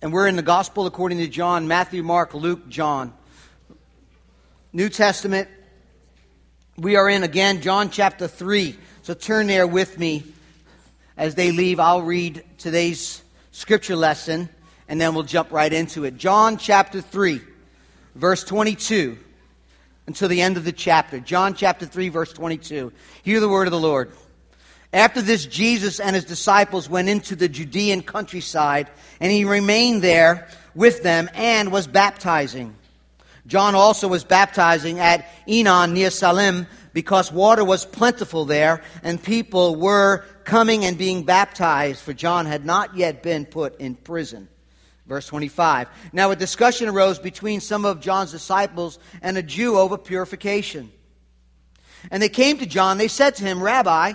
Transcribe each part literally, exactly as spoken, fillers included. And we're in the Gospel according to John, Matthew, Mark, Luke, John. New Testament. We are in, again, John chapter three. So turn there with me. As they leave, I'll read today's scripture lesson, and then we'll jump right into it. John chapter three, verse twenty-two, until the end of the chapter. John chapter three, verse twenty-two. Hear the word of the Lord. After this, Jesus and his disciples went into the Judean countryside, and he remained there with them and was baptizing. John also was baptizing at Aenon near Salim, because water was plentiful there, and people were coming and being baptized, for John had not yet been put in prison. Verse twenty-five. Now a discussion arose between some of John's disciples and a Jew over purification. And they came to John, they said to him, Rabbi,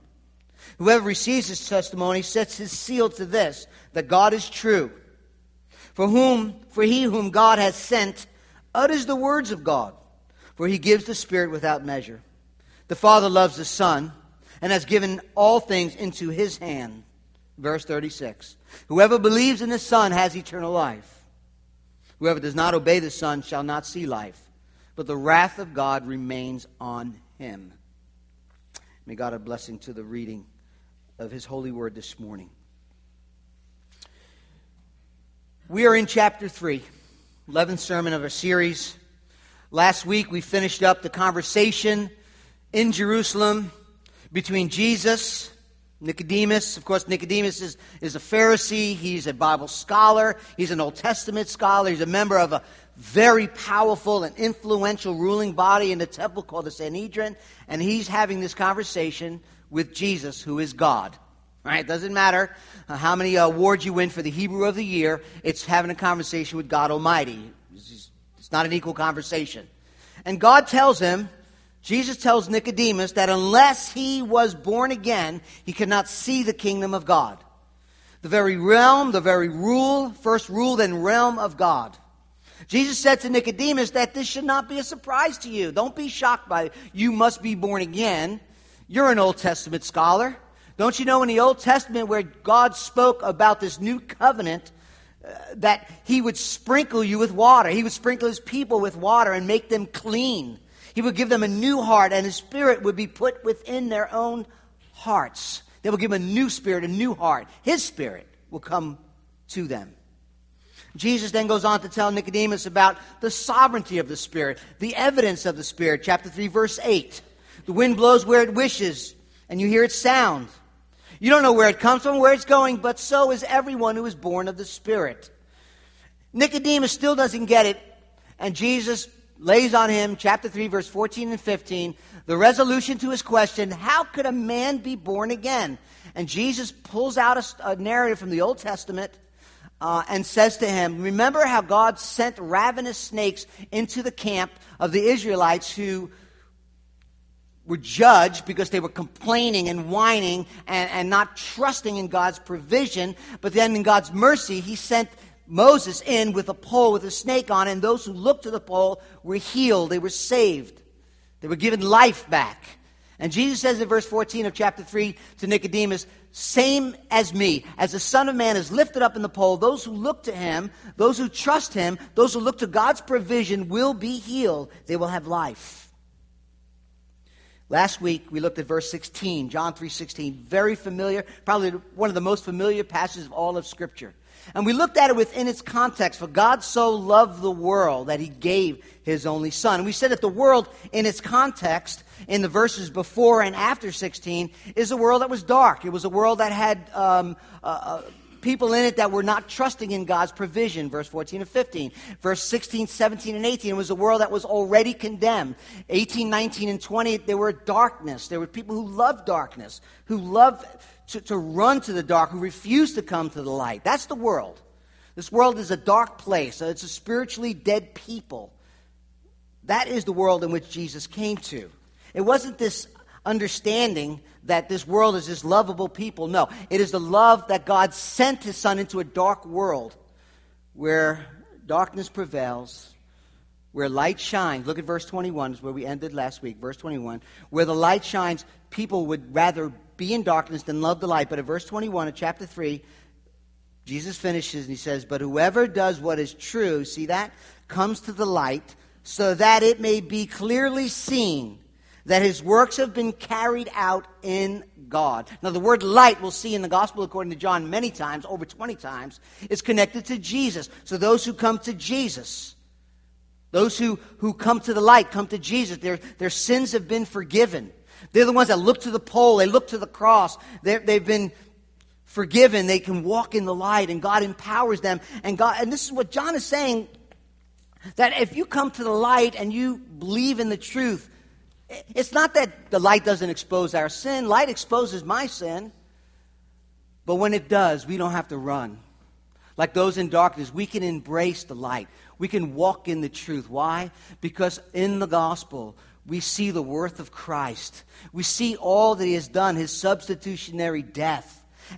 Whoever receives his testimony sets his seal to this, that God is true. For whom, for he whom God has sent utters the words of God, for he gives the Spirit without measure. The Father loves the Son and has given all things into his hand. Verse thirty-six. Whoever believes in the Son has eternal life. Whoever does not obey the Son shall not see life, but the wrath of God remains on him. May God have blessing to the reading of his holy word this morning. We are in chapter three, eleventh sermon of our series. Last week we finished up the conversation in Jerusalem between Jesus, Nicodemus. Of course, Nicodemus is, is a Pharisee. He's a Bible scholar. He's an Old Testament scholar. He's a member of a very powerful and influential ruling body in the temple called the Sanhedrin. And he's having this conversation with Jesus, who is God. Right? It doesn't matter how many awards you win for the Hebrew of the Year. It's having a conversation with God Almighty. It's not an equal conversation. And God tells him, Jesus tells Nicodemus, that unless he was born again, he could not see the kingdom of God. The very realm, the very rule, first rule, then realm of God. Jesus said to Nicodemus that this should not be a surprise to you. Don't be shocked by it. You must be born again. You're an Old Testament scholar. Don't you know in the Old Testament where God spoke about this new covenant, uh, that he would sprinkle you with water. He would sprinkle his people with water and make them clean. He would give them a new heart, and his Spirit would be put within their own hearts. They will give them a new spirit, a new heart. His Spirit will come to them. Jesus then goes on to tell Nicodemus about the sovereignty of the Spirit, the evidence of the Spirit. Chapter three, verse eight. The wind blows where it wishes, and you hear its sound. You don't know where it comes from, where it's going, but so is everyone who is born of the Spirit. Nicodemus still doesn't get it, and Jesus lays on him, chapter three, verse fourteen and fifteen, the resolution to his question, how could a man be born again? And Jesus pulls out a, a narrative from the Old Testament uh, and says to him, remember how God sent ravenous snakes into the camp of the Israelites who were judged because they were complaining and whining and, and not trusting in God's provision. But then in God's mercy, he sent Moses in with a pole with a snake on it, and those who looked to the pole were healed. They were saved. They were given life back. And Jesus says in verse fourteen of chapter three to Nicodemus, same as me, as the Son of Man is lifted up in the pole, those who look to him, those who trust him, those who look to God's provision will be healed. They will have life. Last week we looked at verse sixteen, John three sixteen, very familiar, probably one of the most familiar passages of all of Scripture. And we looked at it within its context, for God so loved the world that he gave his only son. And we said that the world in its context, in the verses before and after sixteen, is a world that was dark. It was a world that had um, uh, people in it that were not trusting in God's provision, verse fourteen and fifteen. Verse sixteen, seventeen, and eighteen, it was a world that was already condemned. eighteen, nineteen, and twenty, there were darkness. There were people who loved darkness, who loved To, to run to the dark, who refuse to come to the light. That's the world. This world is a dark place. It's a spiritually dead people. That is the world in which Jesus came to. It wasn't this understanding that this world is this lovable people. No, it is the love that God sent his son into a dark world where darkness prevails, where light shines. Look at verse twenty-one, is where we ended last week. Verse twenty-one, where the light shines, people would rather be in darkness than love the light. But in verse twenty-one of chapter three, Jesus finishes and he says, but whoever does what is true, see that, comes to the light, so that it may be clearly seen that his works have been carried out in God. Now, the word light, we'll see in the gospel according to John many times, over twenty times, is connected to Jesus. So those who come to Jesus, those who, who come to the light, come to Jesus, their, their sins have been forgiven. They're the ones that look to the pole. They look to the cross. They're, they've been forgiven. They can walk in the light, and God empowers them. And God, and this is what John is saying, that if you come to the light and you believe in the truth, it's not that the light doesn't expose our sin. Light exposes my sin. But when it does, we don't have to run. Like those in darkness, we can embrace the light. We can walk in the truth. Why? Because in the gospel, we see the worth of Christ. We see all that he has done, his substitutionary death.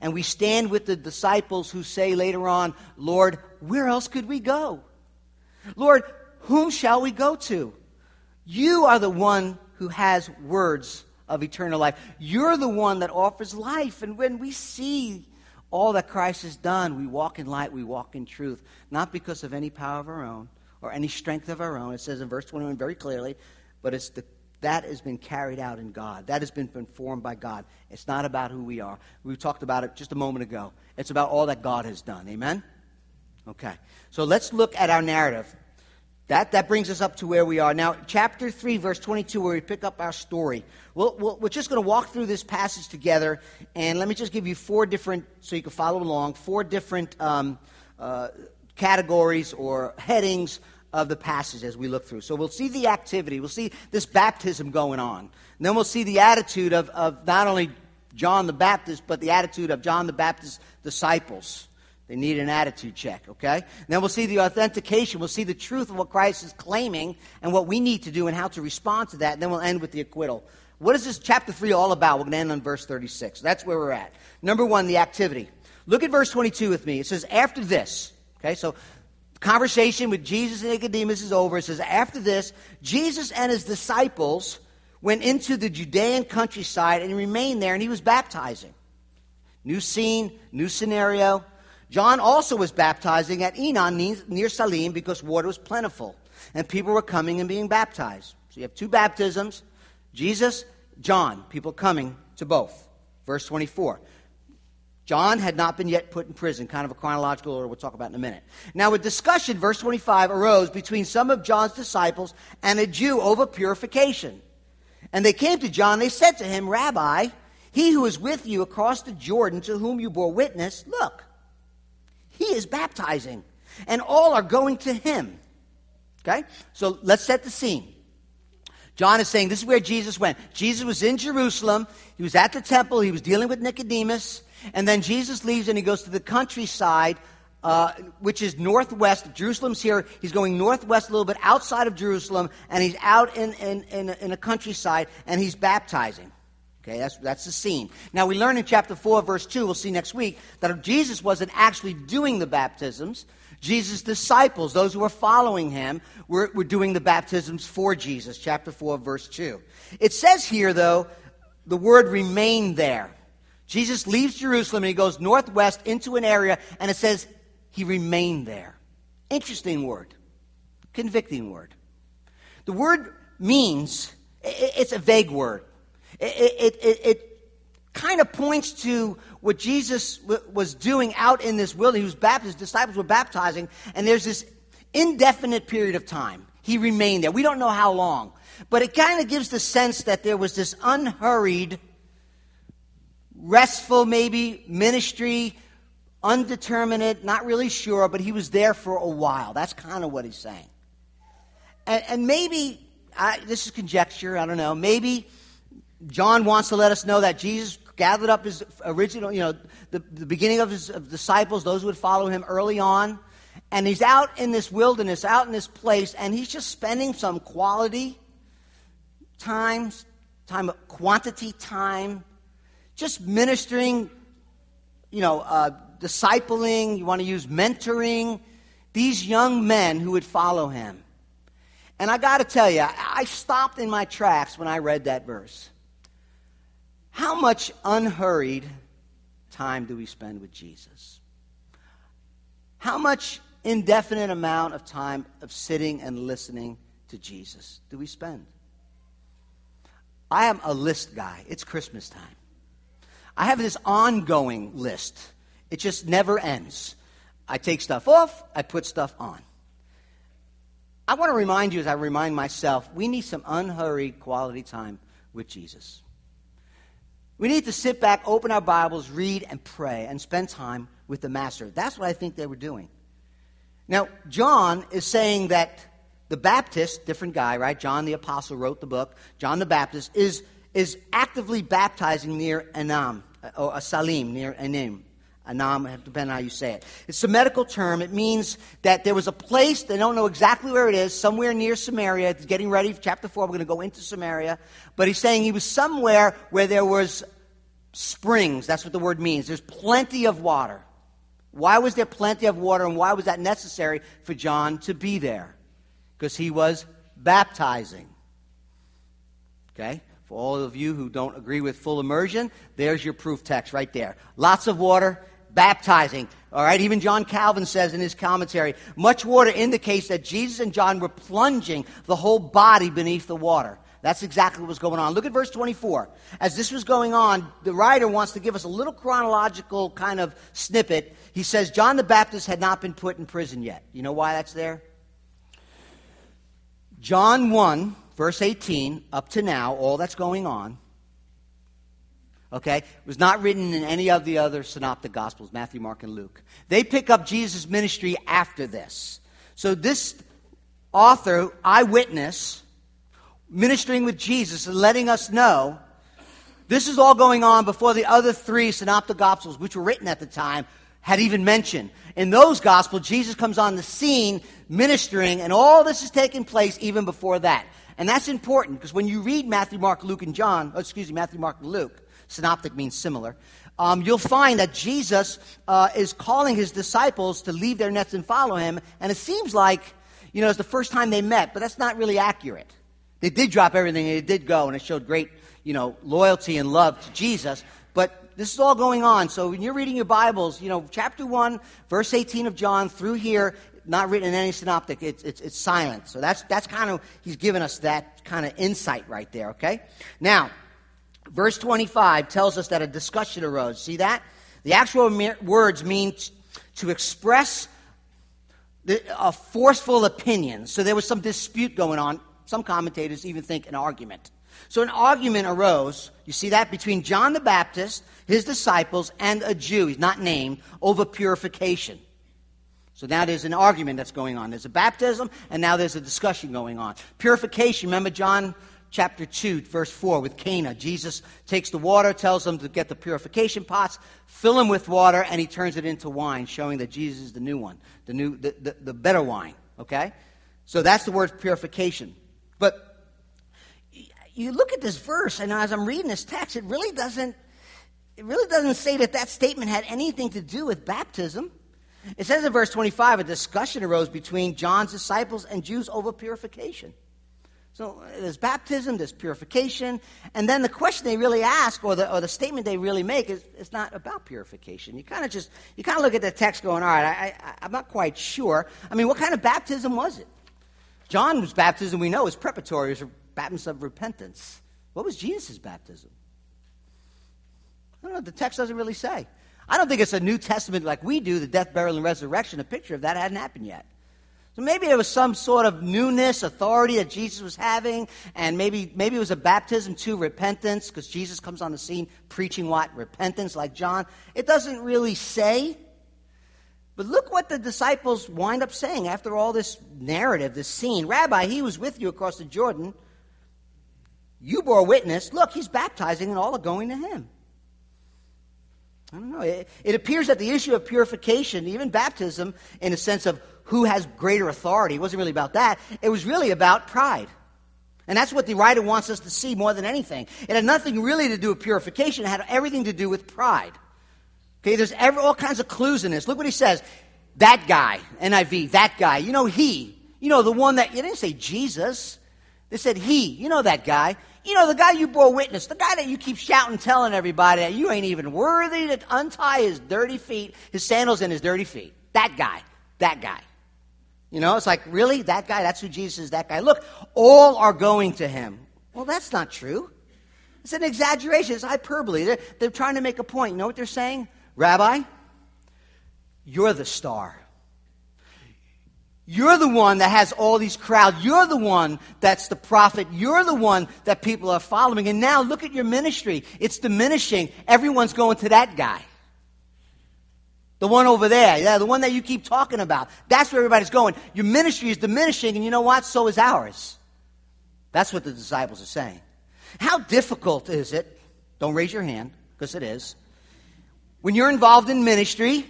And we stand with the disciples who say later on, Lord, where else could we go? Lord, whom shall we go to? You are the one who has words of eternal life. You're the one that offers life. And when we see all that Christ has done, we walk in light, we walk in truth. Not because of any power of our own or any strength of our own. It says in verse twenty-one very clearly, but it's the, that has been carried out in God. That has been formed by God. It's not about who we are. We talked about it just a moment ago. It's about all that God has done. Amen? Okay. So let's look at our narrative. That that brings us up to where we are. Now, chapter three, verse twenty-two, where we pick up our story. We'll, we'll, we're just going to walk through this passage together. And let me just give you four different, so you can follow along, four different um, uh, categories or headings of the passage as we look through. So we'll see the activity. We'll see this baptism going on. And then we'll see the attitude of, of not only John the Baptist, but the attitude of John the Baptist's disciples. They need an attitude check, okay? And then we'll see the authentication. We'll see the truth of what Christ is claiming and what we need to do and how to respond to that. And then we'll end with the acquittal. What is this chapter three all about? We're going to end on verse thirty-six. That's where we're at. Number one, the activity. Look at verse twenty-two with me. It says, after this, okay, so conversation with Jesus and Nicodemus is over. It says, after this, Jesus and his disciples went into the Judean countryside and remained there, and he was baptizing. New scene, new scenario. John also was baptizing at Aenon near Salim because water was plentiful, and people were coming and being baptized. So you have two baptisms, Jesus, John, people coming to both. Verse twenty-four. John had not been yet put in prison, kind of a chronological order we'll talk about in a minute. Now a discussion, verse twenty-five, arose between some of John's disciples and a Jew over purification. And they came to John, they said to him, Rabbi, he who is with you across the Jordan, to whom you bore witness, look, he is baptizing, and all are going to him. Okay? So let's set the scene. John is saying this is where Jesus went. Jesus was in Jerusalem. He was at the temple. He was dealing with Nicodemus. And then Jesus leaves and he goes to the countryside, uh, which is northwest. Jerusalem's here. He's going northwest a little bit outside of Jerusalem, and he's out in in, in, in a countryside, and he's baptizing. Okay, that's that's the scene. Now we learn in chapter four, verse two, we'll see next week, that Jesus wasn't actually doing the baptisms. Jesus' disciples, those who were following him, were, were doing the baptisms for Jesus. Chapter four, verse two. It says here, though, the word remained there. Jesus leaves Jerusalem and he goes northwest into an area, and it says he remained there. Interesting word. Convicting word. The word means, it's a vague word. It, it, it, it kind of points to what Jesus w- was doing out in this wilderness. He was baptized, his disciples were baptizing, and there's this indefinite period of time. He remained there. We don't know how long, but it kind of gives the sense that there was this unhurried, restful maybe ministry, undeterminate, not really sure, but he was there for a while. That's kind of what he's saying. And, and maybe, I, this is conjecture, I don't know, maybe John wants to let us know that Jesus gathered up his original, you know, the, the beginning of his of disciples, those who would follow him early on, and he's out in this wilderness, out in this place, and he's just spending some quality time, time quantity time, just ministering, you know, uh, discipling, you want to use mentoring, these young men who would follow him. And I got to tell you, I stopped in my tracks when I read that verse. How much unhurried time do we spend with Jesus? How much indefinite amount of time of sitting and listening to Jesus do we spend? I am a list guy. It's Christmas time. I have this ongoing list. It just never ends. I take stuff off. I put stuff on. I want to remind you, as I remind myself, we need some unhurried quality time with Jesus. We need to sit back, open our Bibles, read and pray, and spend time with the Master. That's what I think they were doing. Now, John is saying that the Baptist, different guy, right? John the Apostle wrote the book. John the Baptist is is actively baptizing near Aenon, or Salim, near Aenon. Aenon, depending on how you say it. It's a medical term. It means that there was a place, they don't know exactly where it is, somewhere near Samaria. It's getting ready for chapter four. We're going to go into Samaria. But he's saying he was somewhere where there was springs. That's what the word means. There's plenty of water. Why was there plenty of water, and why was that necessary for John to be there? Because he was baptizing. Okay? For all of you who don't agree with full immersion, there's your proof text right there. Lots of water, baptizing. All right, even John Calvin says in his commentary, much water indicates that Jesus and John were plunging the whole body beneath the water. That's exactly what was going on. Look at verse twenty-four. As this was going on, the writer wants to give us a little chronological kind of snippet. He says John the Baptist had not been put in prison yet. You know why that's there? John one, verse eighteen, up to now, all that's going on, okay, was not written in any of the other synoptic gospels, Matthew, Mark, and Luke. They pick up Jesus' ministry after this. So this author, eyewitness, ministering with Jesus and letting us know this is all going on before the other three synoptic gospels, which were written at the time, had even mentioned. In those gospels, Jesus comes on the scene ministering, and all this is taking place even before that. And that's important, because when you read Matthew, Mark, Luke, and John, oh, excuse me, Matthew, Mark, and Luke, synoptic means similar, um, you'll find that Jesus uh, is calling his disciples to leave their nets and follow him, and it seems like, you know, it's the first time they met, but that's not really accurate. They did drop everything, and they did go, and it showed great, you know, loyalty and love to Jesus, but this is all going on. So when you're reading your Bibles, you know, chapter one, verse eighteen of John through here, not written in any synoptic, it's it's, it's silent. So that's that's kind of, he's given us that kind of insight right there, okay? Now, verse twenty-five tells us that a discussion arose. See that? The actual mer- words mean t- to express the, a forceful opinion. So there was some dispute going on. Some commentators even think an argument. So an argument arose, you see that, between John the Baptist, his disciples, and a Jew, he's not named, over purification. So now there's an argument that's going on. There's a baptism, and now there's a discussion going on. Purification, remember John chapter two, verse four, with Cana. Jesus takes the water, tells them to get the purification pots, fill them with water, and he turns it into wine, showing that Jesus is the new one, the new, the, the, the better wine, okay? So that's the word purification. But you look at this verse, and as I'm reading this text, it really doesn't it really doesn't say that that statement had anything to do with baptism. It says in verse twenty-five, a discussion arose between John's disciples and Jews over purification. So there's baptism, there's purification, and then the question they really ask, or the or the statement they really make, is it's not about purification. You kind of just you kind of look at the text, going, all right, I, I, I'm not quite sure. I mean, what kind of baptism was it? John's baptism, we know, is preparatory. It's baptism of repentance. What was Jesus' baptism? No, no, the text doesn't really say. I don't think it's a New Testament like we do, the death, burial, and resurrection. A picture of that hadn't happened yet. So maybe there was some sort of newness, authority that Jesus was having, and maybe maybe it was a baptism to repentance, because Jesus comes on the scene preaching what? Repentance, like John. It doesn't really say. But look what the disciples wind up saying after all this narrative, this scene. Rabbi, he was with you across the Jordan. You bore witness. Look, he's baptizing, and all are going to him. I don't know. It, it appears that the issue of purification, even baptism, in a sense of who has greater authority, it wasn't really about that. It was really about pride. And that's what the writer wants us to see more than anything. It had nothing really to do with purification. It had everything to do with pride. Okay, there's every, all kinds of clues in this. Look what he says. That guy, N I V, that guy. You know, he. You know, the one that, you didn't say Jesus. They said he. You know that guy. You know, the guy you bore witness, the guy that you keep shouting, telling everybody that you ain't even worthy to untie his dirty feet, his sandals and his dirty feet. That guy, that guy. You know, it's like, really? That guy? That's who Jesus is, that guy. Look, all are going to him. Well, that's not true. It's an exaggeration. It's hyperbole. They're, they're trying to make a point. You know what they're saying? Rabbi, you're the star. You're the one that has all these crowds. You're the one that's the prophet. You're the one that people are following. And now look at your ministry. It's diminishing. Everyone's going to that guy. The one over there. Yeah, the one that you keep talking about. That's where everybody's going. Your ministry is diminishing, and you know what? So is ours. That's what the disciples are saying. How difficult is it? Don't raise your hand, because it is. When you're involved in ministry,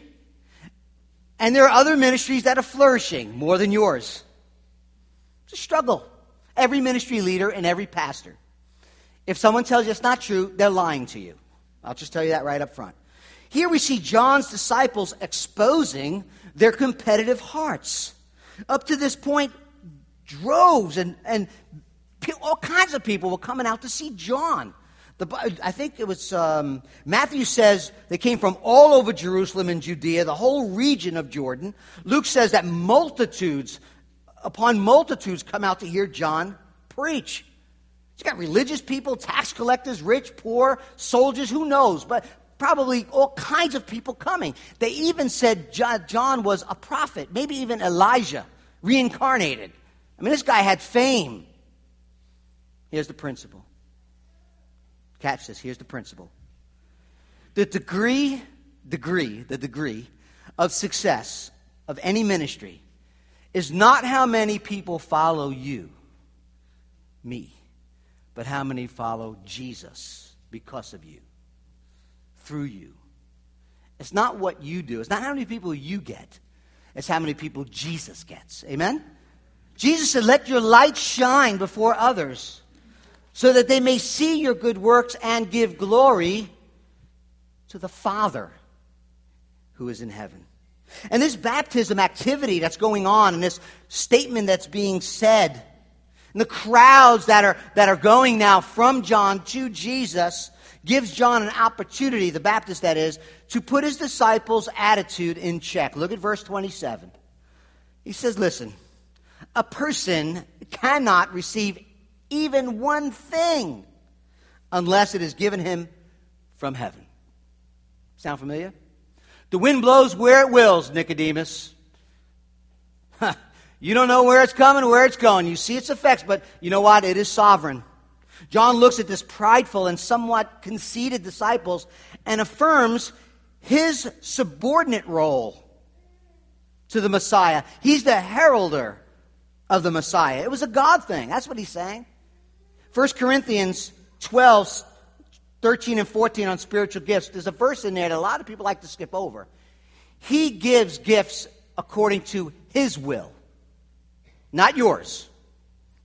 and there are other ministries that are flourishing more than yours. It's a struggle. Every ministry leader and every pastor. If someone tells you it's not true, they're lying to you. I'll just tell you that right up front. Here we see John's disciples exposing their competitive hearts. Up to this point, droves and, and all kinds of people were coming out to see John. The, I think it was um, Matthew says they came from all over Jerusalem and Judea, the whole region of Jordan. Luke says that multitudes upon multitudes come out to hear John preach. He's got religious people, tax collectors, rich, poor, soldiers, who knows, but probably all kinds of people coming. They even said John was a prophet, maybe even Elijah, reincarnated. I mean, this guy had fame. Here's the principle. Catch this. Here's the principle. The degree, degree, the degree of success of any ministry is not how many people follow you, me, but how many follow Jesus because of you, through you. It's not what you do. It's not how many people you get. It's how many people Jesus gets. Amen? Jesus said, let your light shine before others, so that they may see your good works and give glory to the Father who is in heaven. And this baptism activity that's going on, and this statement that's being said, and the crowds that are that are going now from John to Jesus, gives John an opportunity, the Baptist that is, to put his disciples' attitude in check. Look at verse twenty-seven. He says, listen, a person cannot receive even one thing unless it is given him from heaven. Sound familiar? The wind blows where it wills, Nicodemus. Huh. You don't know where it's coming, where it's going. You see its effects, but you know what? It is sovereign. John looks at this prideful and somewhat conceited disciples and affirms his subordinate role to the Messiah. He's the heralder of the Messiah. It was a God thing. That's what he's saying. First Corinthians twelve, thirteen and fourteen on spiritual gifts. There's a verse in there that a lot of people like to skip over. He gives gifts according to his will, not yours.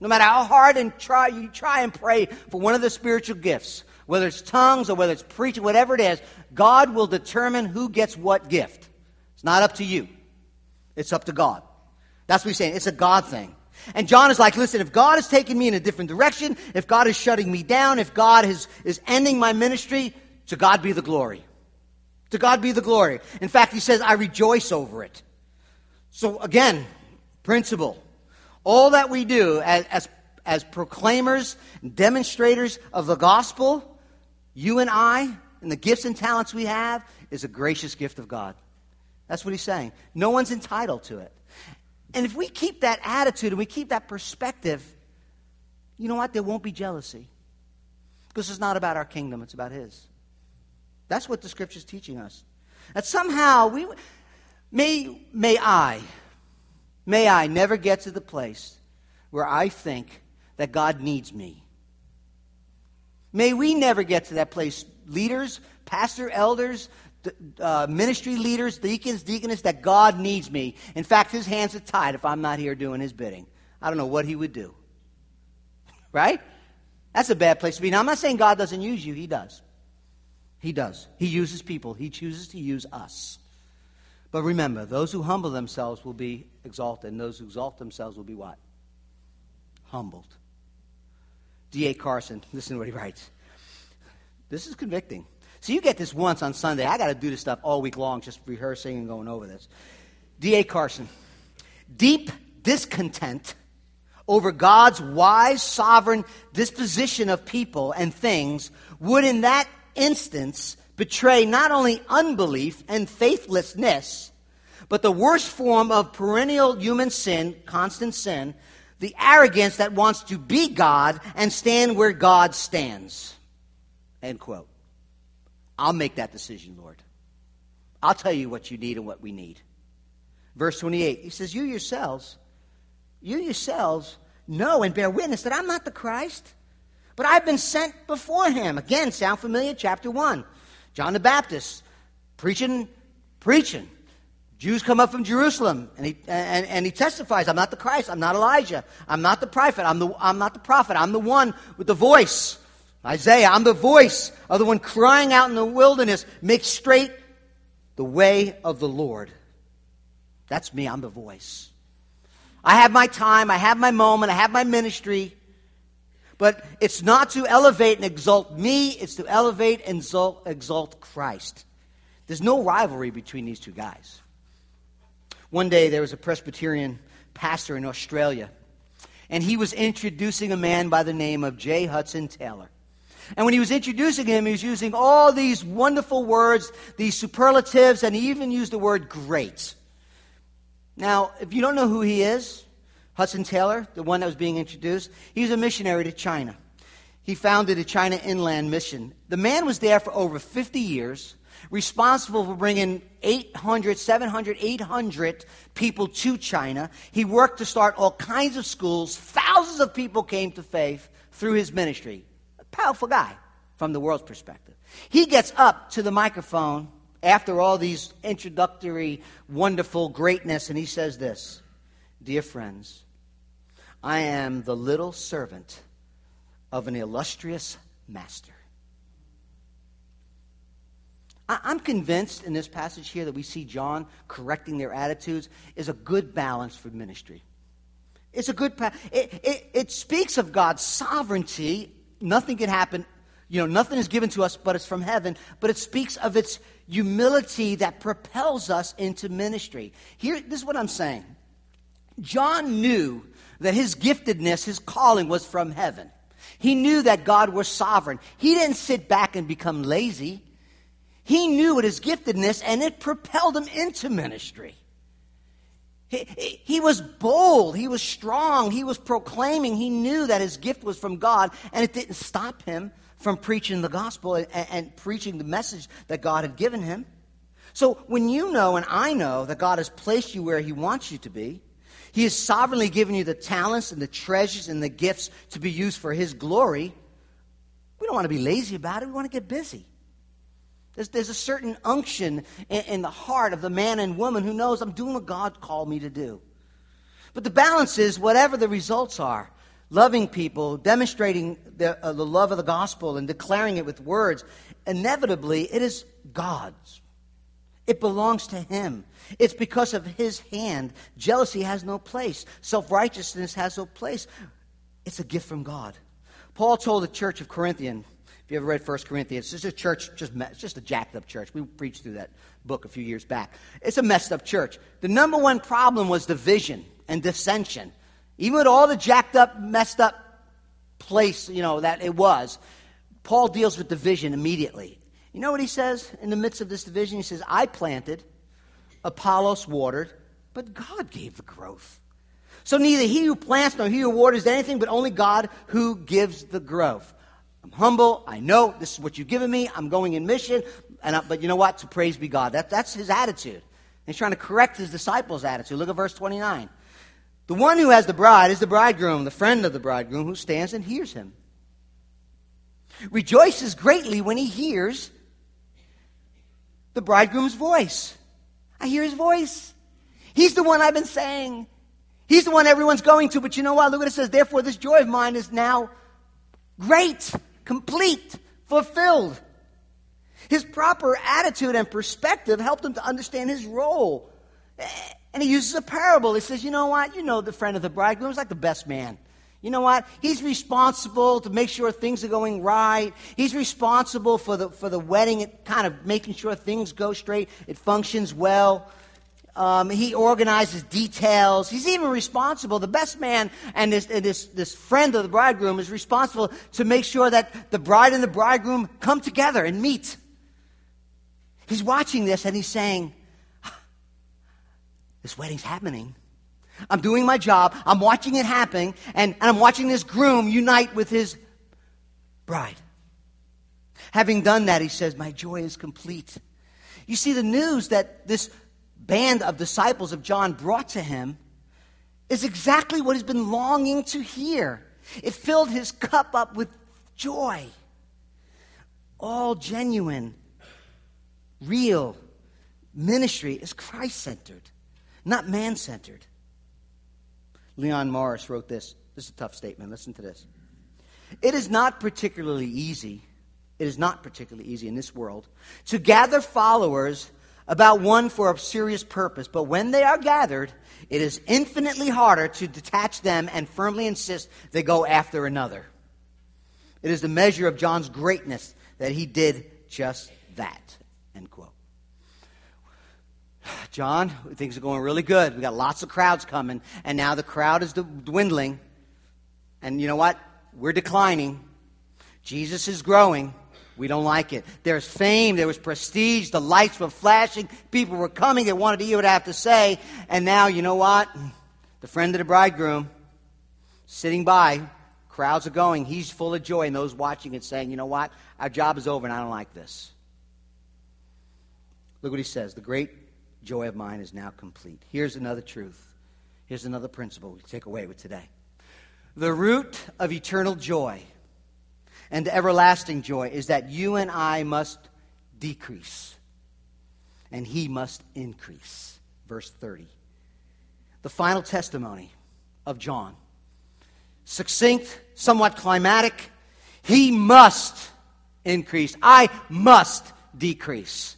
No matter how hard and try you try and pray for one of the spiritual gifts, whether it's tongues or whether it's preaching, whatever it is, God will determine who gets what gift. It's not up to you. It's up to God. That's what he's saying. It's a God thing. And John is like, listen, if God is taking me in a different direction, if God is shutting me down, if God is, is ending my ministry, to God be the glory. To God be the glory. In fact, he says, I rejoice over it. So again, principle. All that we do as, as, as proclaimers, demonstrators of the gospel, you and I and the gifts and talents we have is a gracious gift of God. That's what he's saying. No one's entitled to it. And if we keep that attitude and we keep that perspective, you know what? There won't be jealousy. Because it's not about our kingdom. It's about his. That's what the scripture's teaching us. That somehow we, may, may I, may I never get to the place where I think that God needs me. May we never get to that place, leaders, pastor, elders, Uh, ministry leaders, deacons, deaconess, that God needs me. In fact, his hands are tied if I'm not here doing his bidding. I don't know what he would do. Right? That's a bad place to be. Now, I'm not saying God doesn't use you. He does. He does. He uses people. He chooses to use us. But remember, those who humble themselves will be exalted, and those who exalt themselves will be what? Humbled. D A Carson, listen to what he writes. This is convicting. So you get this once on Sunday. I got to do this stuff all week long, just rehearsing and going over this. D A Carson. Deep discontent over God's wise, sovereign disposition of people and things would in that instance betray not only unbelief and faithlessness, but the worst form of perennial human sin, constant sin, the arrogance that wants to be God and stand where God stands. End quote. I'll make that decision, Lord. I'll tell you what you need and what we need. Verse twenty-eight, he says, you yourselves, you yourselves know and bear witness that I'm not the Christ, but I've been sent before him. Again, sound familiar? Chapter one, John the Baptist, preaching, preaching. Jews come up from Jerusalem, and he and, and he testifies, I'm not the Christ, I'm not Elijah, I'm not the prophet, I'm the I'm not the prophet, I'm the one with the voice. Isaiah, I'm the voice of the one crying out in the wilderness, make straight the way of the Lord. That's me, I'm the voice. I have my time, I have my moment, I have my ministry. But it's not to elevate and exalt me, it's to elevate and exalt, exalt Christ. There's no rivalry between these two guys. One day there was a Presbyterian pastor in Australia, and he was introducing a man by the name of J. Hudson Taylor. And when he was introducing him, he was using all these wonderful words, these superlatives, and he even used the word great. Now, if you don't know who he is, Hudson Taylor, the one that was being introduced, he was a missionary to China. He founded the China Inland Mission. The man was there for over fifty years, responsible for bringing eight hundred, seven hundred, eight hundred people to China. He worked to start all kinds of schools. Thousands of people came to faith through his ministry. Powerful guy from the world's perspective. He gets up to the microphone after all these introductory, wonderful greatness, and he says this, dear friends, I am the little servant of an illustrious master. I'm convinced in this passage here that we see John correcting their attitudes is a good balance for ministry. It's a good, it, it, it speaks of God's sovereignty. Nothing can happen, you know, nothing is given to us, but it's from heaven. But it speaks of its humility that propels us into ministry. Here, this is what I'm saying. John knew that his giftedness, his calling was from heaven. He knew that God was sovereign. He didn't sit back and become lazy. He knew it his giftedness, and it propelled him into ministry. He, he, he was bold. He was strong. He was proclaiming. He knew that his gift was from God, and it didn't stop him from preaching the gospel and, and preaching the message that God had given him. So when you know and I know that God has placed you where he wants you to be, he has sovereignly given you the talents and the treasures and the gifts to be used for his glory, we don't want to be lazy about it. We want to get busy. There's, there's a certain unction in, in the heart of the man and woman who knows I'm doing what God called me to do. But the balance is whatever the results are, loving people, demonstrating the, uh, the love of the gospel and declaring it with words, inevitably it is God's. It belongs to him. It's because of his hand. Jealousy has no place. Self-righteousness has no place. It's a gift from God. Paul told the church of Corinthians, if you ever read First Corinthians, it's a church, just it's just a jacked up church. We preached through that book a few years back. It's a messed up church. The number one problem was division and dissension. Even with all the jacked up, messed up place, you know, that it was, Paul deals with division immediately. You know what he says in the midst of this division? He says, I planted, Apollos watered, but God gave the growth. So neither he who plants nor he who waters anything, but only God who gives the growth. I'm humble. I know this is what you've given me. I'm going in mission. And I, but you know what? To praise be God. That, that's his attitude. He's trying to correct his disciples' attitude. Look at verse twenty-nine. The one who has the bride is the bridegroom, the friend of the bridegroom who stands and hears him. Rejoices greatly when he hears the bridegroom's voice. I hear his voice. He's the one I've been saying. He's the one everyone's going to. But you know what? Look what it says. Therefore, this joy of mine is now great, complete, fulfilled. His proper attitude and perspective helped him to understand his role. And he uses a parable. He says, you know what? You know the friend of the bridegroom is like the best man. You know what? He's responsible to make sure things are going right. He's responsible for the for the wedding, and kind of making sure things go straight. It functions well. Um, he organizes details. He's even responsible. The best man and this, and this this friend of the bridegroom is responsible to make sure that the bride and the bridegroom come together and meet. He's watching this and he's saying, this wedding's happening. I'm doing my job. I'm watching it happen. And, and I'm watching this groom unite with his bride. Having done that, he says, my joy is complete. You see, the news that this band of disciples of John brought to him is exactly what he's been longing to hear. It filled his cup up with joy. All genuine, real ministry is Christ-centered, not man-centered. Leon Morris wrote this. This is a tough statement. Listen to this. It is not particularly easy, it is not particularly easy in this world to gather followers about one for a serious purpose, but when they are gathered, it is infinitely harder to detach them and firmly insist they go after another. It is the measure of John's greatness that he did just that. End quote. John, things are going really good. We got lots of crowds coming, and now the crowd is dwindling. And you know what? We're declining. Jesus is growing. We don't like it. There's fame. There was prestige. The lights were flashing. People were coming. They wanted to hear what I have to say. And now, you know what? The friend of the bridegroom, sitting by, crowds are going. He's full of joy. And those watching it saying, you know what? Our job is over, and I don't like this. Look what he says. The great joy of mine is now complete. Here's another truth. Here's another principle we take away with today. The root of eternal joy and everlasting joy is that you and I must decrease, and he must increase. Verse thirty. The final testimony of John. Succinct, somewhat climatic. He must increase. I must decrease.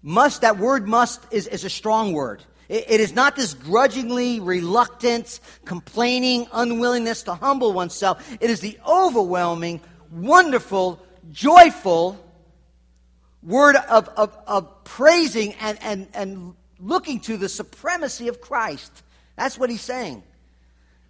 Must, that word must is, is a strong word. It, it is not this grudgingly reluctant, complaining, unwillingness to humble oneself. It is the overwhelming, wonderful, joyful word of, of, of praising and, and, and looking to the supremacy of Christ. That's what he's saying.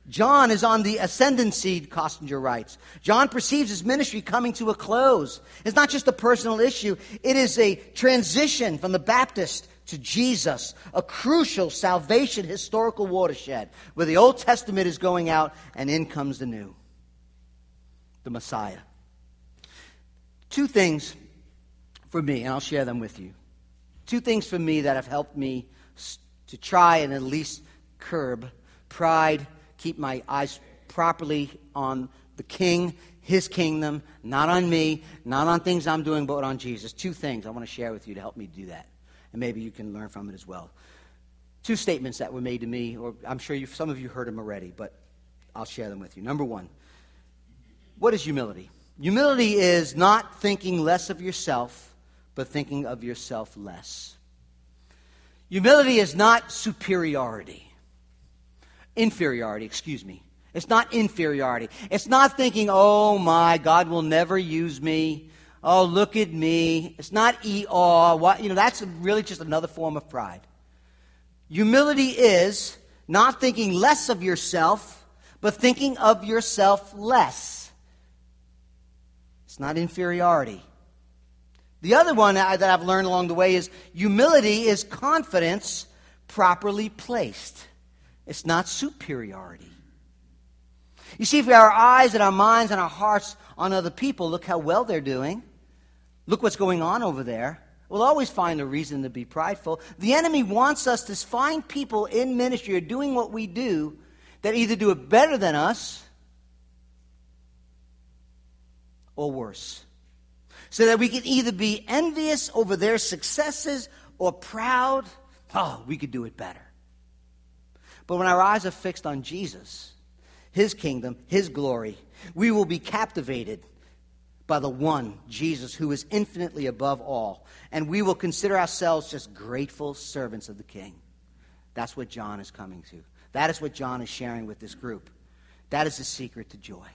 John is on the ascendancy, Costinger writes. John perceives his ministry coming to a close. It's not just a personal issue. It is a transition from the Baptist to Jesus, a crucial salvation historical watershed where the Old Testament is going out and in comes the new, the Messiah. Two things for me, and I'll share them with you. Two things for me that have helped me to try and at least curb pride, keep my eyes properly on the King, his kingdom, not on me, not on things I'm doing, but on Jesus. Two things I want to share with you to help me do that. And maybe you can learn from it as well. Two statements that were made to me, or I'm sure you've, some of you heard them already, but I'll share them with you. Number one, what is humility? Humility is not thinking less of yourself, but thinking of yourself less. Humility is not superiority. Inferiority, excuse me. It's not inferiority. It's not thinking, oh my, God will never use me. Oh, look at me. It's not E R. What, you know, that's really just another form of pride. Humility is not thinking less of yourself, but thinking of yourself less. It's not inferiority. The other one that I've learned along the way is humility is confidence properly placed. It's not superiority. You see, if we have our eyes and our minds and our hearts on other people, look how well they're doing. Look what's going on over there. We'll always find a reason to be prideful. The enemy wants us to find people in ministry or doing what we do that either do it better than us or worse, so that we can either be envious over their successes or proud. Oh, we could do it better. But when our eyes are fixed on Jesus, His kingdom, His glory, we will be captivated by the one, Jesus, who is infinitely above all. And we will consider ourselves just grateful servants of the King. That's what John is coming to. That is what John is sharing with this group. That is the secret to joy.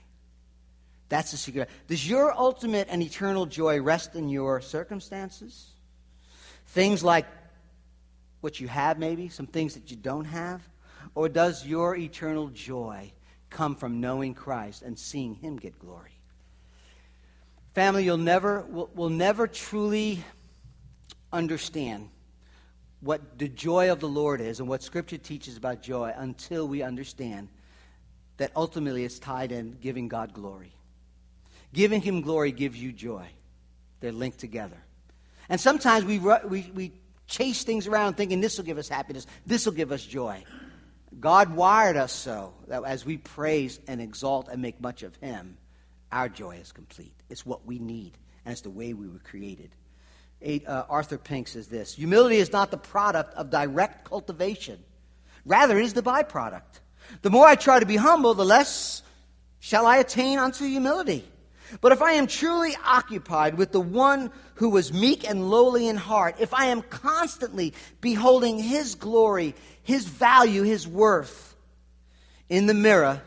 That's the secret. Does your ultimate and eternal joy rest in your circumstances? Things like what you have, maybe, some things that you don't have? Or does your eternal joy come from knowing Christ and seeing Him get glory? Family, you'll never, will, will never truly understand what the joy of the Lord is and what Scripture teaches about joy until we understand that ultimately it's tied in giving God glory. Giving Him glory gives you joy. They're linked together. And sometimes we we, we chase things around thinking this will give us happiness, this will give us joy. God wired us so that as we praise and exalt and make much of Him, our joy is complete. It's what we need, and it's the way we were created. Uh, Arthur Pink says this: humility is not the product of direct cultivation. Rather, it is the byproduct. The more I try to be humble, the less shall I attain unto humility. But if I am truly occupied with the one who was meek and lowly in heart, if I am constantly beholding His glory, His value, His worth in the mirror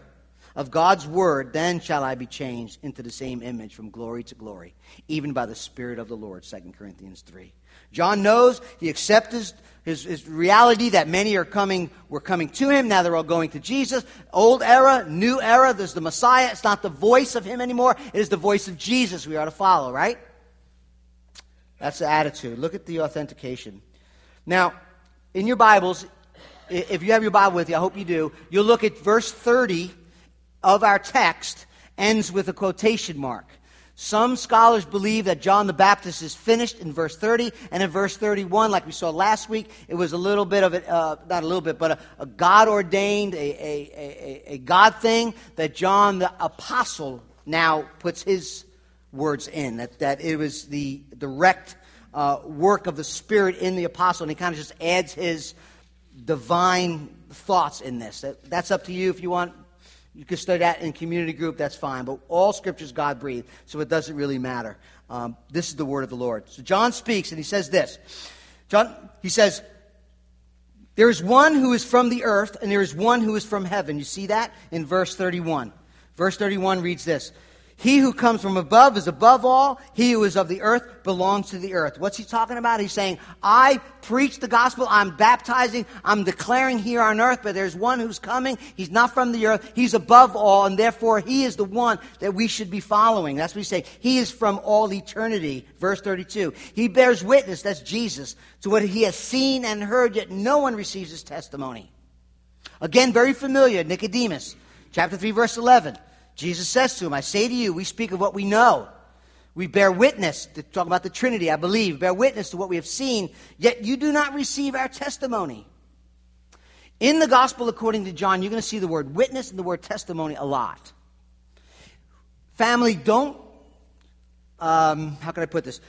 of God's word, then shall I be changed into the same image from glory to glory, even by the Spirit of the Lord, Second Corinthians three. John knows, he accepts his, his, his reality that many are coming, were coming to him, now they're all going to Jesus. Old era, new era, there's the Messiah. It's not the voice of him anymore, it is the voice of Jesus we are to follow, right? That's the attitude. Look at the authentication. Now, in your Bibles, if you have your Bible with you, I hope you do, you'll look at verse thirty of our text ends with a quotation mark. Some scholars believe that John the Baptist is finished in verse thirty, and in verse thirty-one, like we saw last week, it was a little bit of it, uh, not a little bit, but a, a God-ordained, a, a, a, a God thing that John the Apostle now puts his words in, that, that it was the direct uh, work of the Spirit in the Apostle, and he kind of just adds his divine thoughts in this. That, that's up to you if you want. You can study that in community group, that's fine. But all Scripture is God-breathed, so it doesn't really matter. Um, this is the word of the Lord. So John speaks, and he says this. John, he says, there is one who is from the earth, and there is one who is from heaven. You see that in verse thirty-one. Verse thirty-one reads this. He who comes from above is above all. He who is of the earth belongs to the earth. What's he talking about? He's saying, I preach the gospel. I'm baptizing. I'm declaring here on earth, but there's one who's coming. He's not from the earth. He's above all, and therefore he is the one that we should be following. That's what he's saying. He is from all eternity. Verse thirty-two. He bears witness, that's Jesus, to what he has seen and heard, yet no one receives his testimony. Again, very familiar, Nicodemus, chapter three, verse eleven. Jesus says to him, I say to you, we speak of what we know. We bear witness, to talk about the Trinity, I believe, bear witness to what we have seen, yet you do not receive our testimony. In the gospel according to John, you're going to see the word witness and the word testimony a lot. Family, don't, um, how can I put this?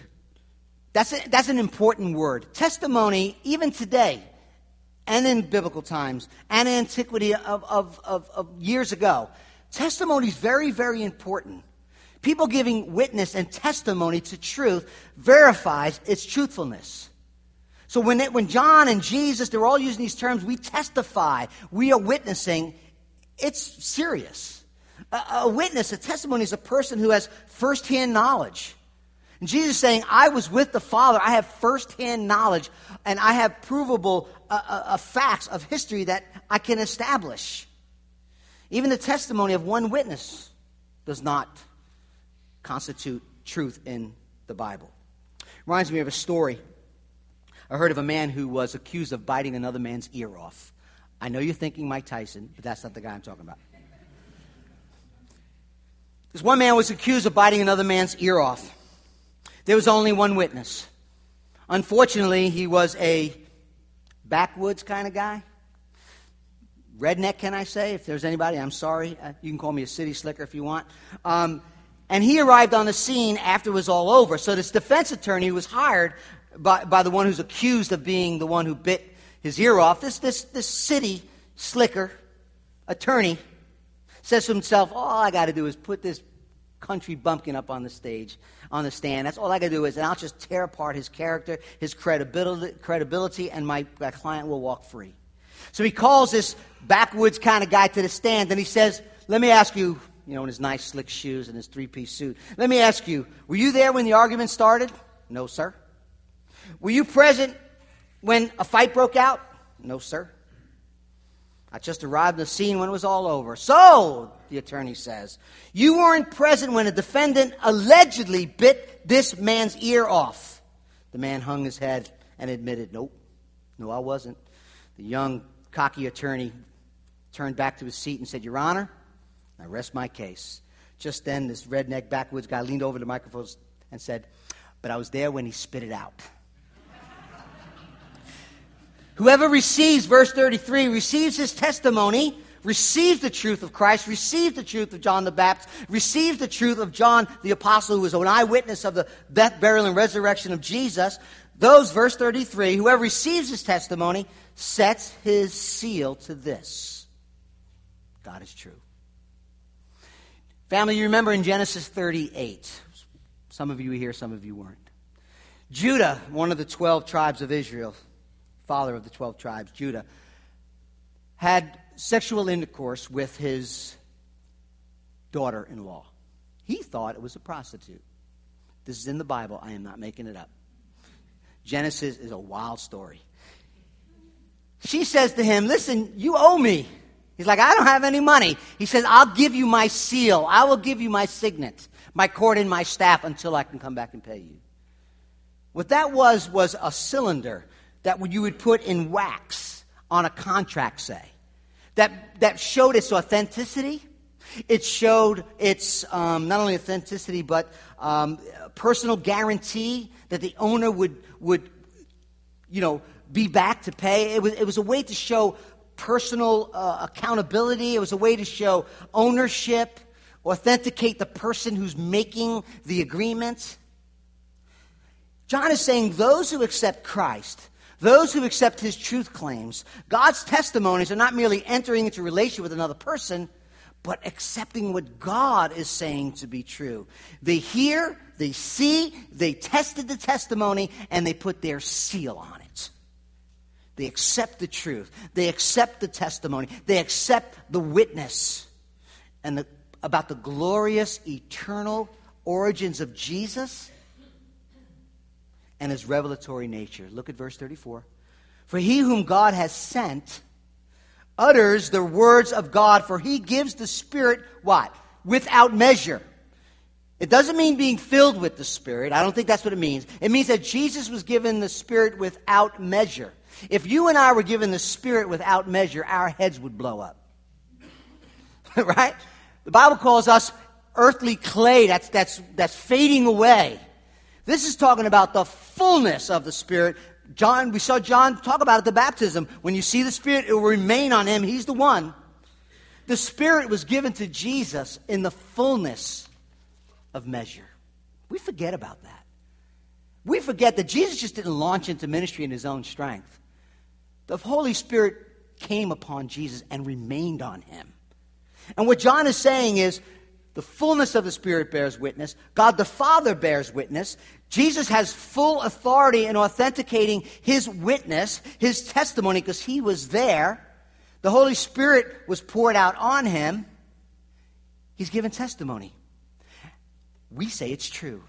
That's, a, that's an important word. Testimony, even today, and in biblical times, and in antiquity of, of, of, of years ago, testimony is very, very important. People giving witness and testimony to truth verifies its truthfulness. So when it, when John and Jesus, they're all using these terms, we testify, we are witnessing, it's serious. A, a witness, a testimony is a person who has firsthand knowledge. And Jesus is saying, I was with the Father, I have firsthand knowledge, and I have provable uh, uh, facts of history that I can establish. Even the testimony of one witness does not constitute truth in the Bible. Reminds me of a story I heard of a man who was accused of biting another man's ear off. I know you're thinking Mike Tyson, but that's not the guy I'm talking about. This one man was accused of biting another man's ear off. There was only one witness. Unfortunately, he was a backwoods kind of guy. Redneck, can I say? If there's anybody, I'm sorry. Uh, you can call me a city slicker if you want. Um, and he arrived on the scene after it was all over. So this defense attorney was hired by, by the one who's accused of being the one who bit his ear off. This, this, this city slicker attorney says to himself, all I got to do is put this country bumpkin up on the stage, on the stand. That's all I got to do is, and I'll just tear apart his character, his credibility, credibility and my, my client will walk free. So he calls this backwoods kind of guy to the stand, and he says, let me ask you, you know, in his nice slick shoes and his three-piece suit, let me ask you, were you there when the argument started? No, sir. Were you present when a fight broke out? No, sir. I just arrived at the scene when it was all over. So, the attorney says, you weren't present when a defendant allegedly bit this man's ear off. The man hung his head and admitted, nope, no, I wasn't. The young, cocky attorney turned back to his seat and said, Your Honor, I rest my case. Just then, this redneck backwoods guy leaned over the microphone and said, but I was there when he spit it out. Whoever receives, verse thirty-three, receives his testimony, receives the truth of Christ, receives the truth of John the Baptist, receives the truth of John the Apostle, who was an eyewitness of the death, burial, and resurrection of Jesus. Those, verse thirty-three, whoever receives his testimony sets his seal to this. God is true. Family, you remember in Genesis thirty-eight. Some of you were here, some of you weren't. Judah, one of the twelve tribes of Israel, father of the twelve tribes, Judah, had sexual intercourse with his daughter-in-law. He thought it was a prostitute. This is in the Bible. I am not making it up. Genesis is a wild story. She says to him, listen, you owe me. He's like, I don't have any money. He says, I'll give you my seal. I will give you my signet, my cord and my staff until I can come back and pay you. What that was was a cylinder that you would put in wax on a contract, say. That, that showed its authenticity. It showed its um, not only authenticity, but um, personal guarantee that the owner would, would, you know, be back to pay. It was, it was a way to show personal uh, accountability. It was a way to show ownership, authenticate the person who's making the agreement. John is saying those who accept Christ, those who accept his truth claims, God's testimonies are not merely entering into a relationship with another person, but accepting what God is saying to be true. They hear, they see, they tested the testimony, and they put their seal on it. They accept the truth. They accept the testimony. They accept the witness and the, about the glorious, eternal origins of Jesus and his revelatory nature. Look at verse thirty-four. For he whom God has sent utters the words of God, for he gives the Spirit, what? Without measure. It doesn't mean being filled with the Spirit. I don't think that's what it means. It means that Jesus was given the Spirit without measure. If you and I were given the Spirit without measure, our heads would blow up. Right? The Bible calls us earthly clay. That's, that's, that's fading away. This is talking about the fullness of the Spirit. John, we saw John talk about it at the baptism. When you see the Spirit, it will remain on him. He's the one. The Spirit was given to Jesus in the fullness of measure. We forget about that. We forget that Jesus just didn't launch into ministry in his own strength. The Holy Spirit came upon Jesus and remained on him. And what John is saying is, the fullness of the Spirit bears witness. God the Father bears witness. Jesus has full authority in authenticating his witness, his testimony, because he was there. The Holy Spirit was poured out on him. He's given testimony. We say it's true.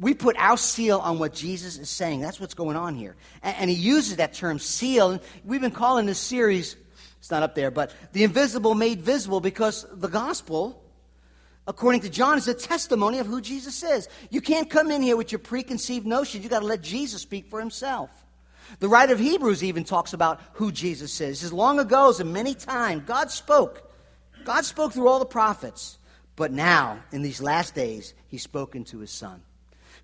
We put our seal on what Jesus is saying. That's what's going on here. And, and he uses that term seal. And we've been calling this series, it's not up there, but the invisible made visible, because the gospel according to John, is a testimony of who Jesus is. You can't come in here with your preconceived notion. You got to let Jesus speak for himself. The writer of Hebrews even talks about who Jesus is. He says, long ago, as in many times, God spoke. God spoke through all the prophets. But now, in these last days, he's spoken to his Son,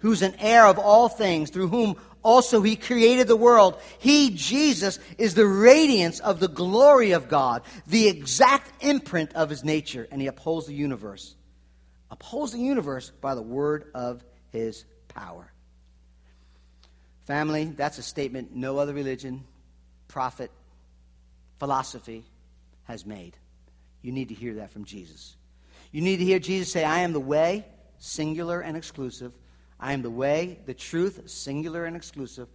who's an heir of all things, through whom also he created the world. He, Jesus, is the radiance of the glory of God, the exact imprint of his nature, and he upholds the universe. Upholds the universe by the word of his power. Family, that's a statement no other religion, prophet, philosophy has made. You need to hear that from Jesus. You need to hear Jesus say, I am the way, singular and exclusive. I am the way, the truth, singular and exclusive.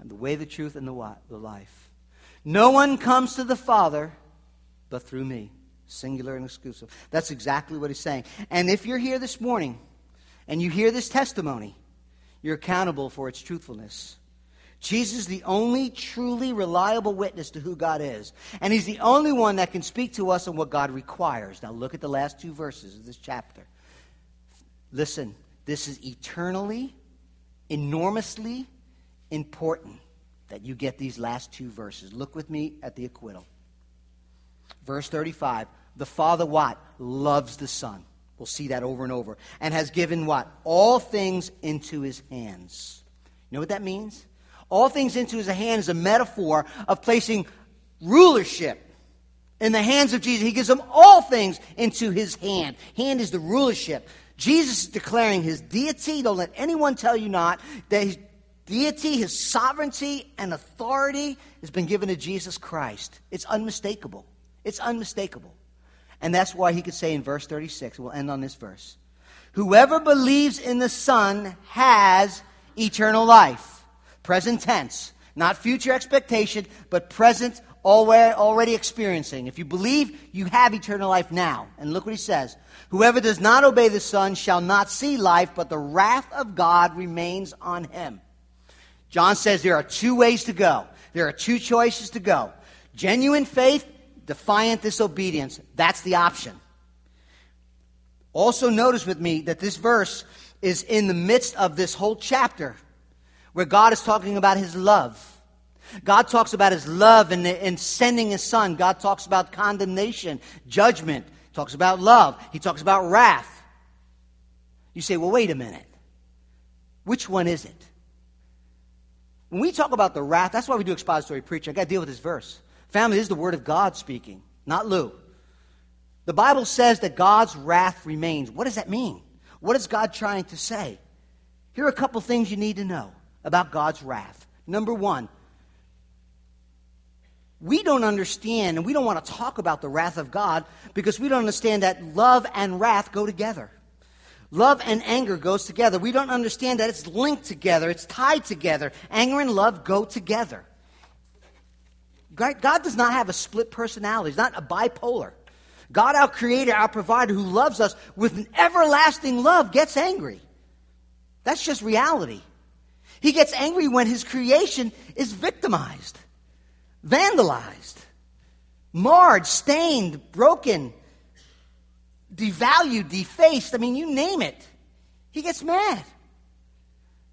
I'm the way, the truth, and the what? The life. No one comes to the Father but through me, singular and exclusive. That's exactly what he's saying. And if you're here this morning and you hear this testimony, you're accountable for its truthfulness. Jesus is the only truly reliable witness to who God is. And he's the only one that can speak to us on what God requires. Now look at the last two verses of this chapter. Listen, this is eternally, enormously important that you get these last two verses. Look with me at the acquittal. Verse thirty-five, the Father what? Loves the Son. We'll see that over and over. And has given what? All things into his hands. You know what that means? All things into his hands is a metaphor of placing rulership in the hands of Jesus. He gives them all things into his hand. Hand is the rulership. Jesus is declaring his deity. Don't let anyone tell you not. That his deity, his sovereignty, and authority has been given to Jesus Christ. It's unmistakable. It's unmistakable. And that's why he could say in verse thirty-six, we'll end on this verse, whoever believes in the Son has eternal life. Present tense, not future expectation, but present already experiencing. If you believe, you have eternal life now. And look what he says. Whoever does not obey the Son shall not see life, but the wrath of God remains on him. John says there are two ways to go. There are two choices to go. Genuine faith, defiant disobedience, that's the option. Also notice with me that this verse is in the midst of this whole chapter where God is talking about his love. God talks about his love and, and sending his Son. God talks about condemnation, judgment. He talks about love. He talks about wrath. You say, well, wait a minute. Which one is it? When we talk about the wrath, that's why we do expository preaching. I've got to deal with this verse. Family, this is the word of God speaking, not Lou. The Bible says that God's wrath remains. What does that mean? What is God trying to say? Here are a couple things you need to know about God's wrath. Number one, we don't understand and we don't want to talk about the wrath of God because we don't understand that love and wrath go together. Love and anger goes together. We don't understand that it's linked together. It's tied together. Anger and love go together. God does not have a split personality. He's not a bipolar. God, our creator, our provider, who loves us with an everlasting love, gets angry. That's just reality. He gets angry when his creation is victimized, vandalized, marred, stained, broken, devalued, defaced. I mean, you name it. He gets mad.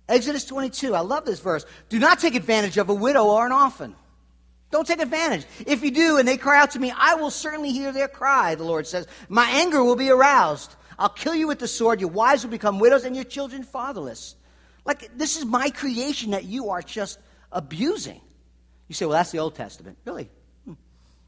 Exodus twenty-two. I love this verse. Do not take advantage of a widow or an orphan. Don't take advantage. If you do, and they cry out to me, I will certainly hear their cry, the Lord says. My anger will be aroused. I'll kill you with the sword. Your wives will become widows and your children fatherless. Like, this is my creation that you are just abusing. You say, well, that's the Old Testament. Really? Hmm.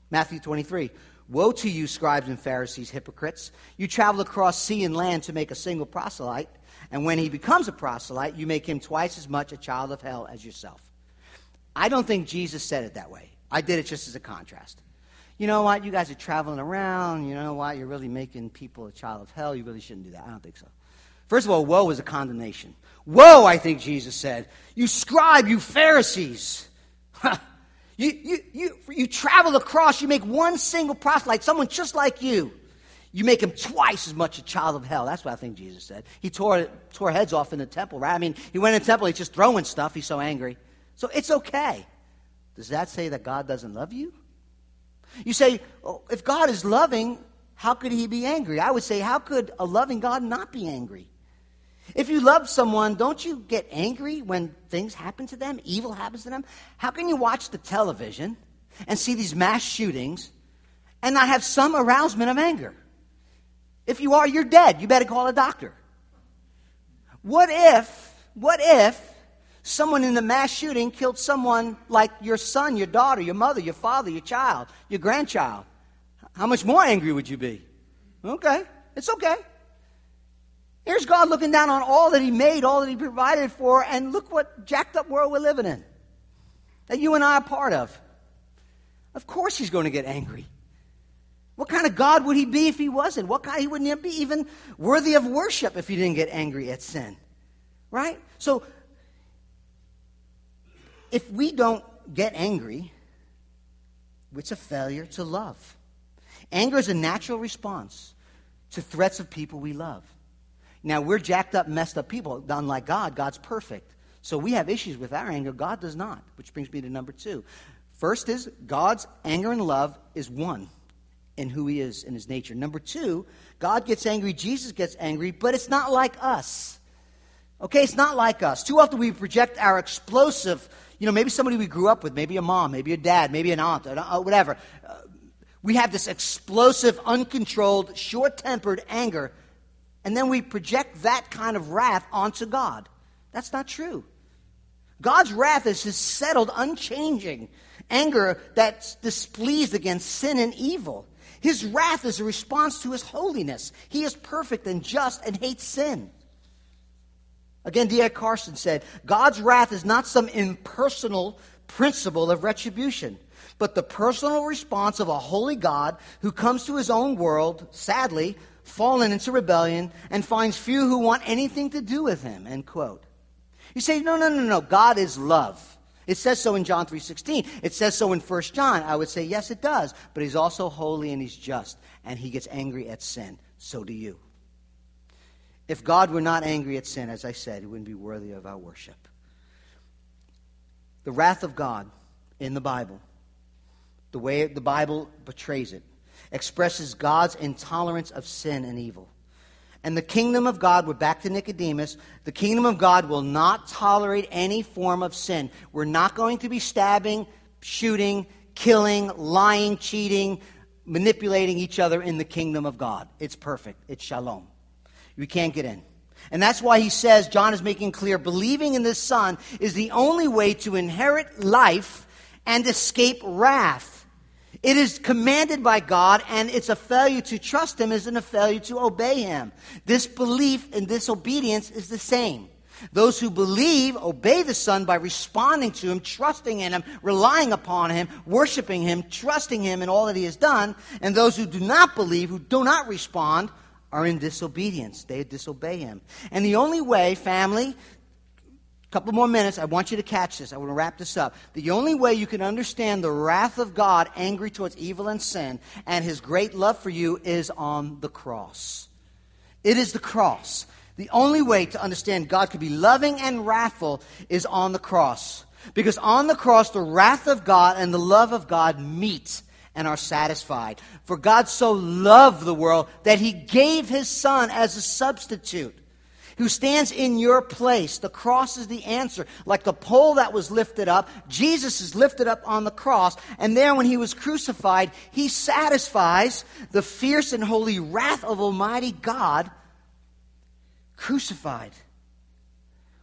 Matthew twenty-three. Woe to you, scribes and Pharisees, hypocrites. You travel across sea and land to make a single proselyte. And when he becomes a proselyte, you make him twice as much a child of hell as yourself. I don't think Jesus said it that way. I did it just as a contrast. You know what? You guys are traveling around. You know what? You're really making people a child of hell. You really shouldn't do that. I don't think so. First of all, woe is a condemnation. Woe, I think Jesus said. You scribe, you Pharisees. you, you, you, you travel across. You make one single proselyte, someone just like you. You make him twice as much a child of hell. That's what I think Jesus said. He tore, tore heads off in the temple, right? I mean, he went in the temple. He's just throwing stuff. He's so angry. So it's okay. Does that say that God doesn't love you? You say, oh, if God is loving, how could he be angry? I would say, how could a loving God not be angry? If you love someone, don't you get angry when things happen to them, evil happens to them? How can you watch the television and see these mass shootings and not have some arousement of anger? If you are, you're dead. You better call a doctor. What if, what if someone in the mass shooting killed someone like your son, your daughter, your mother, your father, your child, your grandchild? How much more angry would you be? Okay, it's okay. Here's God looking down on all that he made, all that he provided for, and look what jacked up world we're living in that you and I are part of. Of course he's going to get angry. What kind of God would he be if he wasn't? What kind? He wouldn't be even worthy of worship if he didn't get angry at sin, right? So if we don't get angry, it's a failure to love. Anger is a natural response to threats of people we love. Now, we're jacked up, messed up people. Unlike God, God's perfect. So we have issues with our anger. God does not, which brings me to number two. First is God's anger and love is one in who he is, in his nature. Number two, God gets angry, Jesus gets angry, but it's not like us. Okay, it's not like us. Too often we project our explosive, you know, maybe somebody we grew up with, maybe a mom, maybe a dad, maybe an aunt, whatever. We have this explosive, uncontrolled, short-tempered anger. And then we project that kind of wrath onto God. That's not true. God's wrath is his settled, unchanging anger that's displeased against sin and evil. His wrath is a response to his holiness. He is perfect and just and hates sin. Again, D A Carson said, God's wrath is not some impersonal principle of retribution, but the personal response of a holy God who comes to his own world, sadly, fallen into rebellion, and finds few who want anything to do with him, end quote. You say, no, no, no, no, God is love. It says so in John three sixteen. It says so in First John. I would say, yes, it does, but he's also holy and he's just, and he gets angry at sin. So do you. If God were not angry at sin, as I said, he wouldn't be worthy of our worship. The wrath of God in the Bible, the way the Bible portrays it, expresses God's intolerance of sin and evil. And the kingdom of God, we're back to Nicodemus, the kingdom of God will not tolerate any form of sin. We're not going to be stabbing, shooting, killing, lying, cheating, manipulating each other in the kingdom of God. It's perfect. It's shalom. You can't get in. And that's why he says, John is making clear, believing in the Son is the only way to inherit life and escape wrath. It is commanded by God, and it's a failure to trust him isn't a failure to obey him. This belief and disobedience is the same. Those who believe obey the Son by responding to him, trusting in him, relying upon him, worshiping him, trusting him in all that he has done. And those who do not believe, who do not respond, are in disobedience. They disobey him. And the only way, family, couple more minutes, I want you to catch this. I want to wrap this up. The only way you can understand the wrath of God, angry towards evil and sin, and his great love for you is on the cross. It is the cross. The only way to understand God could be loving and wrathful is on the cross. Because on the cross, the wrath of God and the love of God meet and are satisfied. For God so loved the world that he gave his Son as a substitute, who stands in your place. The cross is the answer. Like the pole that was lifted up, Jesus is lifted up on the cross. And there when he was crucified, he satisfies the fierce and holy wrath of Almighty God, crucified,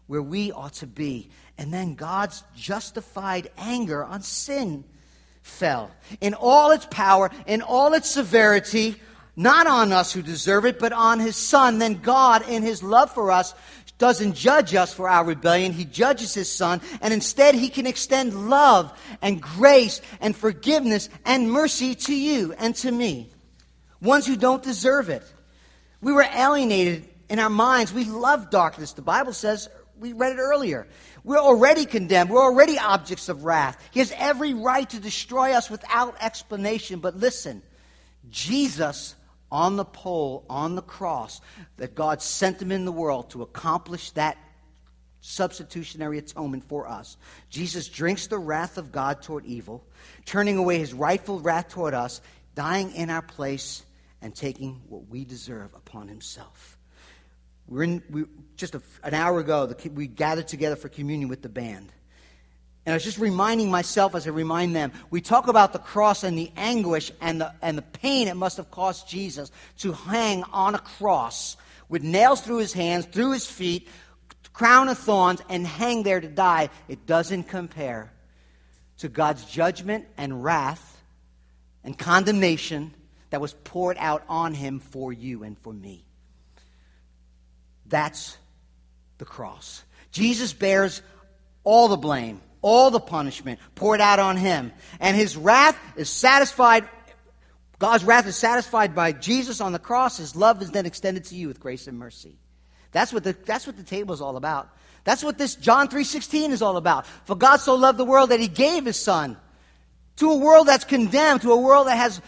where we ought to be. And then God's justified anger on sin fell in all its power, in all its severity, not on us who deserve it, but on his Son. Then God, in his love for us, doesn't judge us for our rebellion. He judges his Son, and instead he can extend love and grace and forgiveness and mercy to you and to me, ones who don't deserve it. We were alienated in our minds. We love darkness. The Bible says, we read it earlier, we're already condemned. We're already objects of wrath. He has every right to destroy us without explanation. But listen, Jesus on the pole, on the cross, that God sent him in the world to accomplish that substitutionary atonement for us. Jesus drinks the wrath of God toward evil, turning away his rightful wrath toward us, dying in our place and taking what we deserve upon himself. We're in, we, just a, an hour ago, the, we gathered together for communion with the band. And I was just reminding myself as I remind them, we talk about the cross and the anguish and the and the pain it must have cost Jesus to hang on a cross with nails through his hands, through his feet, crown of thorns, and hang there to die. It doesn't compare to God's judgment and wrath and condemnation that was poured out on him for you and for me. That's the cross. Jesus bears all the blame, all the punishment poured out on him. And his wrath is satisfied. God's wrath is satisfied by Jesus on the cross. His love is then extended to you with grace and mercy. That's what the, that's what the table is all about. That's what this John three sixteen is all about. For God so loved the world that he gave his son to a world that's condemned, to a world that has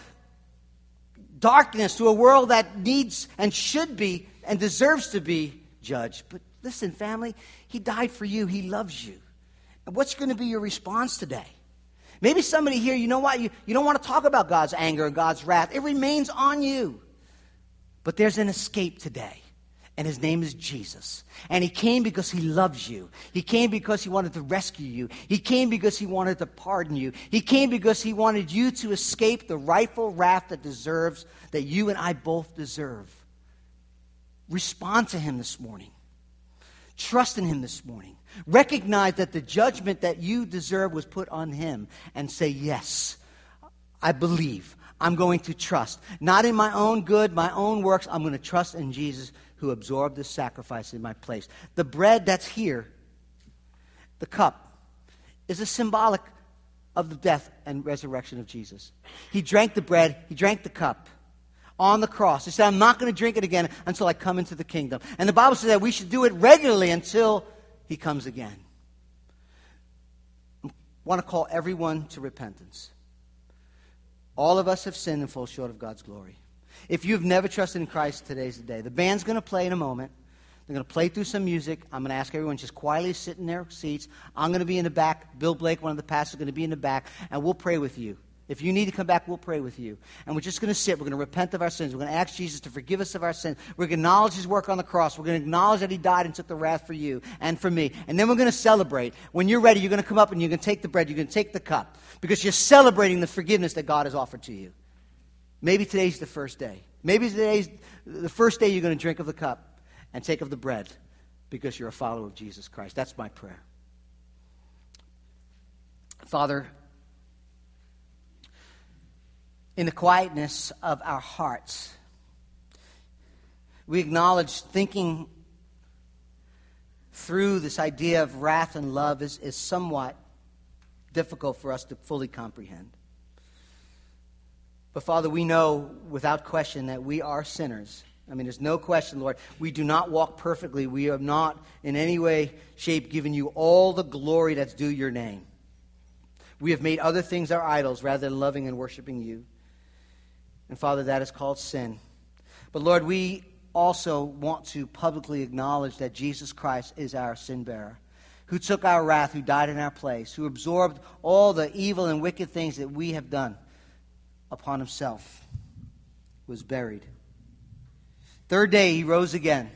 darkness, to a world that needs and should be and deserves to be judged. But listen, family, he died for you. He loves you. And what's going to be your response today? Maybe somebody here, you know what, you, you don't want to talk about God's anger and God's wrath. It remains on you. But there's an escape today. And his name is Jesus. And he came because he loves you. He came because he wanted to rescue you. He came because he wanted to pardon you. He came because he wanted you to escape the rightful wrath that deserves, that you and I both deserve. Respond to him this morning. Trust in him this morning. Recognize that the judgment that you deserve was put on him. And say, yes, I believe. I'm going to trust. Not in my own good, my own works. I'm going to trust in Jesus who absorbed this sacrifice in my place. The bread that's here, the cup, is a symbolic of the death and resurrection of Jesus. He drank the bread. He drank the cup on the cross. He said, I'm not going to drink it again until I come into the kingdom. And the Bible says that we should do it regularly until he comes again. I want to call everyone to repentance. All of us have sinned and fall short of God's glory. If you've never trusted in Christ, today's the day. The band's going to play in a moment. They're going to play through some music. I'm going to ask everyone just quietly sit in their seats. I'm going to be in the back. Bill Blake, one of the pastors, is going to be in the back, and we'll pray with you. If you need to come back, we'll pray with you. And we're just going to sit. We're going to repent of our sins. We're going to ask Jesus to forgive us of our sins. We're going to acknowledge his work on the cross. We're going to acknowledge that he died and took the wrath for you and for me. And then we're going to celebrate. When you're ready, you're going to come up and you're going to take the bread. You're going to take the cup because you're celebrating the forgiveness that God has offered to you. Maybe today's the first day. Maybe today's the first day you're going to drink of the cup and take of the bread because you're a follower of Jesus Christ. That's my prayer. Father, in the quietness of our hearts, we acknowledge thinking through this idea of wrath and love is, is somewhat difficult for us to fully comprehend. But, Father, we know without question that we are sinners. I mean, there's no question, Lord. We do not walk perfectly. We have not in any way, shape, given you all the glory that's due your name. We have made other things our idols rather than loving and worshiping you. And, Father, that is called sin. But, Lord, we also want to publicly acknowledge that Jesus Christ is our sin bearer, who took our wrath, who died in our place, who absorbed all the evil and wicked things that we have done upon himself, was buried. Third day, he rose again,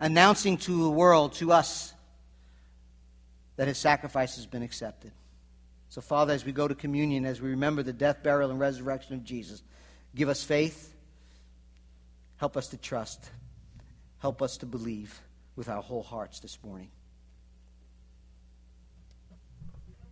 announcing to the world, to us, that his sacrifice has been accepted. So, Father, as we go to communion, as we remember the death, burial, and resurrection of Jesus, give us faith, help us to trust, help us to believe with our whole hearts this morning.